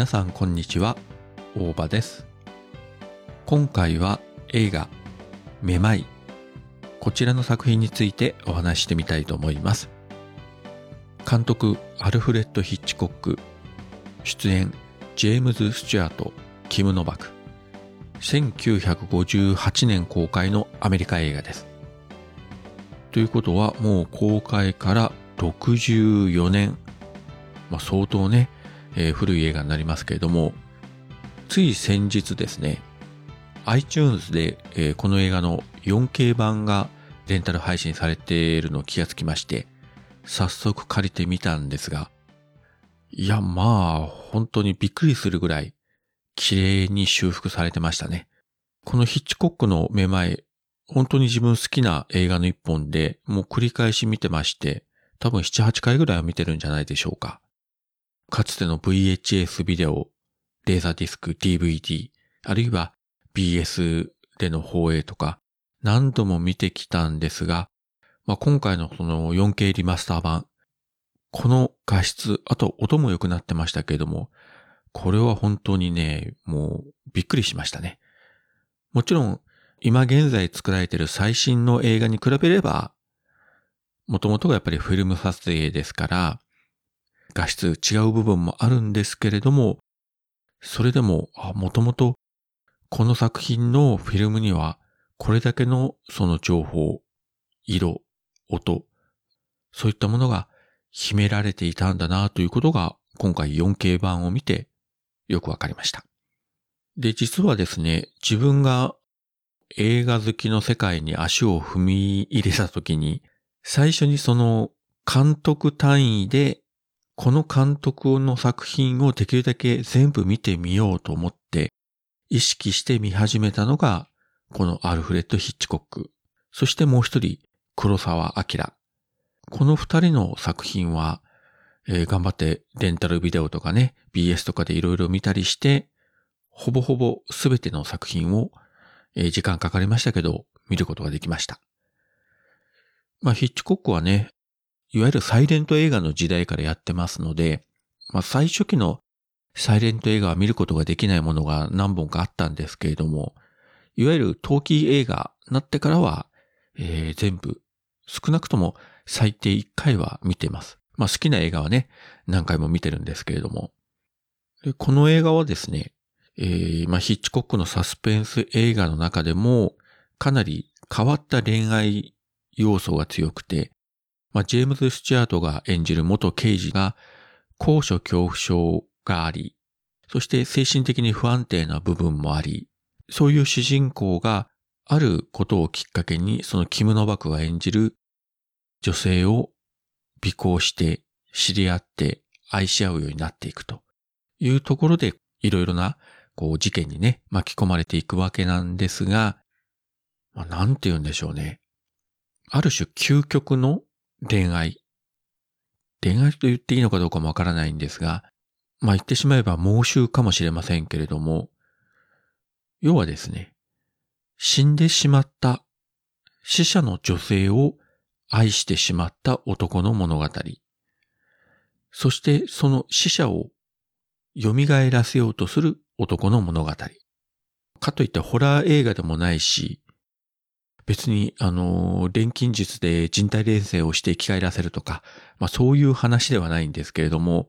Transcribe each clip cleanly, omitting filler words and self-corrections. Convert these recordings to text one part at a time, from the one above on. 皆さんこんにちは、大場です。今回は映画めまい、こちらの作品についてお話してみたいと思います。監督アルフレッド・ヒッチコック、出演ジェームズ・スチュアート、キム・ノバク。1958年公開のアメリカ映画です。ということはもう公開から64年、相当ね、古い映画になりますけれども、つい先日ですね、 iTunes で、この映画の 4K 版がレンタル配信されているのを気がつきまして、早速借りてみたんですが、本当にびっくりするぐらい綺麗に修復されてましたね。このヒッチコックのめまい、本当に自分好きな映画の一本で、もう繰り返し見てまして、多分 7,8 回ぐらいは見てるんじゃないでしょうか。かつての VHS ビデオ、レーザーディスク、DVD、あるいは BS での放映とか、何度も見てきたんですが、今回のその 4K リマスター版、この画質、あと音も良くなってましたけれども、これは本当にね、もうびっくりしましたね。もちろん、今現在作られている最新の映画に比べれば、もともとがやっぱりフィルム撮影ですから、画質違う部分もあるんですけれども、それでももともとこの作品のフィルムにはこれだけのその情報、色、音、そういったものが秘められていたんだなということが、今回 4K 版を見てよくわかりました。で、実はですね、自分が映画好きの世界に足を踏み入れたときに、最初にその監督単位でこの監督の作品をできるだけ全部見てみようと思って意識して見始めたのがこのアルフレッド・ヒッチコック、そしてもう一人黒澤明。この二人の作品は、頑張ってレンタルビデオとかね、 BS とかでいろいろ見たりして、ほぼほぼすべての作品を、時間かかりましたけど見ることができました。ヒッチコックはね、いわゆるサイレント映画の時代からやってますので、最初期のサイレント映画は見ることができないものが何本かあったんですけれども、いわゆる冬季映画になってからは、全部少なくとも最低1回は見てます。好きな映画はね、何回も見てるんですけれども。で、この映画はですね、ヒッチコックのサスペンス映画の中でもかなり変わった恋愛要素が強くて、ジェームズ・スチュアートが演じる元刑事が高所恐怖症があり、そして精神的に不安定な部分もあり、そういう主人公があることをきっかけに、そのキム・ノバクが演じる女性を尾行して知り合って愛し合うようになっていくというところで、いろいろなこう事件にね、巻き込まれていくわけなんですが、なんて言うんでしょうね。ある種究極の恋愛と言っていいのかどうかもわからないんですが、言ってしまえば妄執かもしれませんけれども、要はですね、死んでしまった死者の女性を愛してしまった男の物語。そしてその死者を蘇らせようとする男の物語。かといってホラー映画でもないし、別に錬金術で人体錬成をして生き返らせるとか、そういう話ではないんですけれども、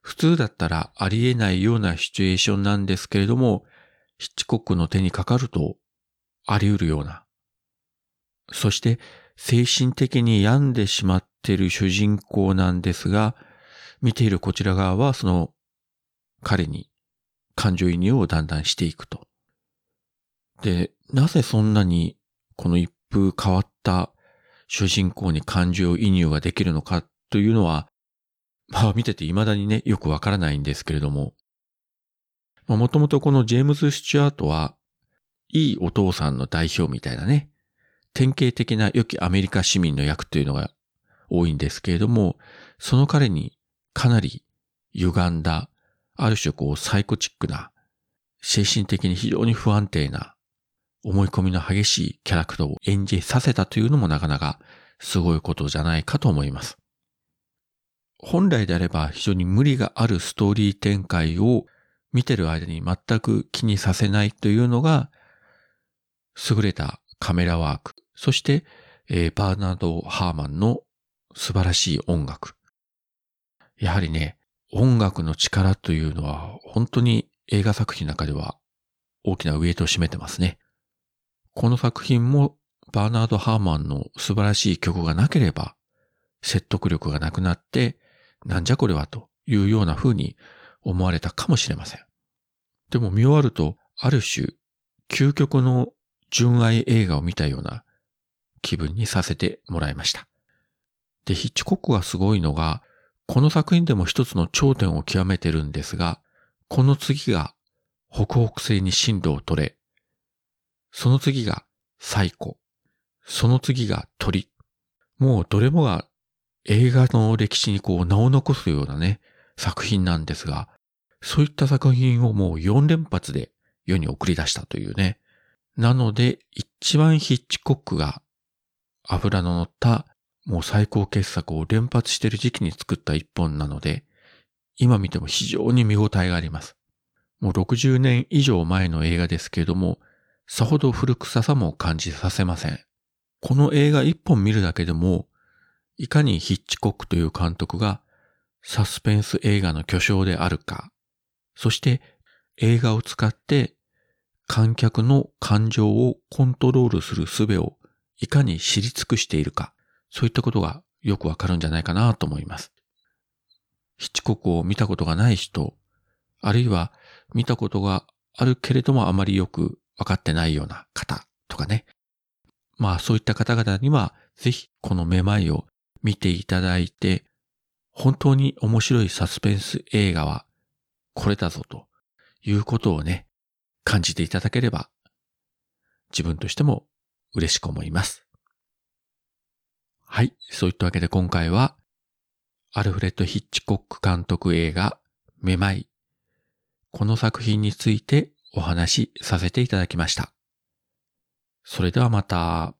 普通だったらありえないようなシチュエーションなんですけれども、ヒッチコックの手にかかるとあり得るような。そして精神的に病んでしまっている主人公なんですが、見ているこちら側はその彼に感情移入をだんだんしていくと。で、なぜそんなにこの一風変わった主人公に感情移入ができるのかというのは、見てて未だにね、よくわからないんですけれども、もともとこのジェームズ・スチュアートはいいお父さんの代表みたいなね、典型的な良きアメリカ市民の役というのが多いんですけれども、その彼にかなり歪んだ、ある種こうサイコチックな、精神的に非常に不安定な、思い込みの激しいキャラクターを演じさせたというのもなかなかすごいことじゃないかと思います。本来であれば非常に無理があるストーリー展開を見てる間に全く気にさせないというのが優れたカメラワーク、そして、バーナード・ハーマンの素晴らしい音楽。やはりね、音楽の力というのは本当に映画作品の中では大きなウエイトを占めてますね。この作品もバーナード・ハーマンの素晴らしい曲がなければ説得力がなくなって、なんじゃこれはというような風に思われたかもしれません。でも見終わると、ある種、究極の純愛映画を見たような気分にさせてもらいました。で、ヒッチコックがすごいのが、この作品でも一つの頂点を極めてるんですが、この次が北北西に進路を取れ、その次がサイコ、その次が鳥、もうどれもが映画の歴史にこう名を残すようなね、作品なんですが、そういった作品をもう4連発で世に送り出したというね。なので、一番ヒッチコックが脂の乗ったもう最高傑作を連発している時期に作った一本なので、今見ても非常に見応えがあります。もう60年以上前の映画ですけれども、さほど古臭さも感じさせません。この映画一本見るだけでも、いかにヒッチコックという監督がサスペンス映画の巨匠であるか、そして映画を使って観客の感情をコントロールする術をいかに知り尽くしているか、そういったことがよくわかるんじゃないかなと思います。ヒッチコックを見たことがない人、あるいは見たことがあるけれどもあまりよくわかってないような方とかね。まあそういった方々にはぜひこのめまいを見ていただいて、本当に面白いサスペンス映画はこれだぞということをね、感じていただければ自分としても嬉しく思います。はい、そういったわけで今回はアルフレッド・ヒッチコック監督映画めまい。この作品についてお話しさせていただきました。それではまた。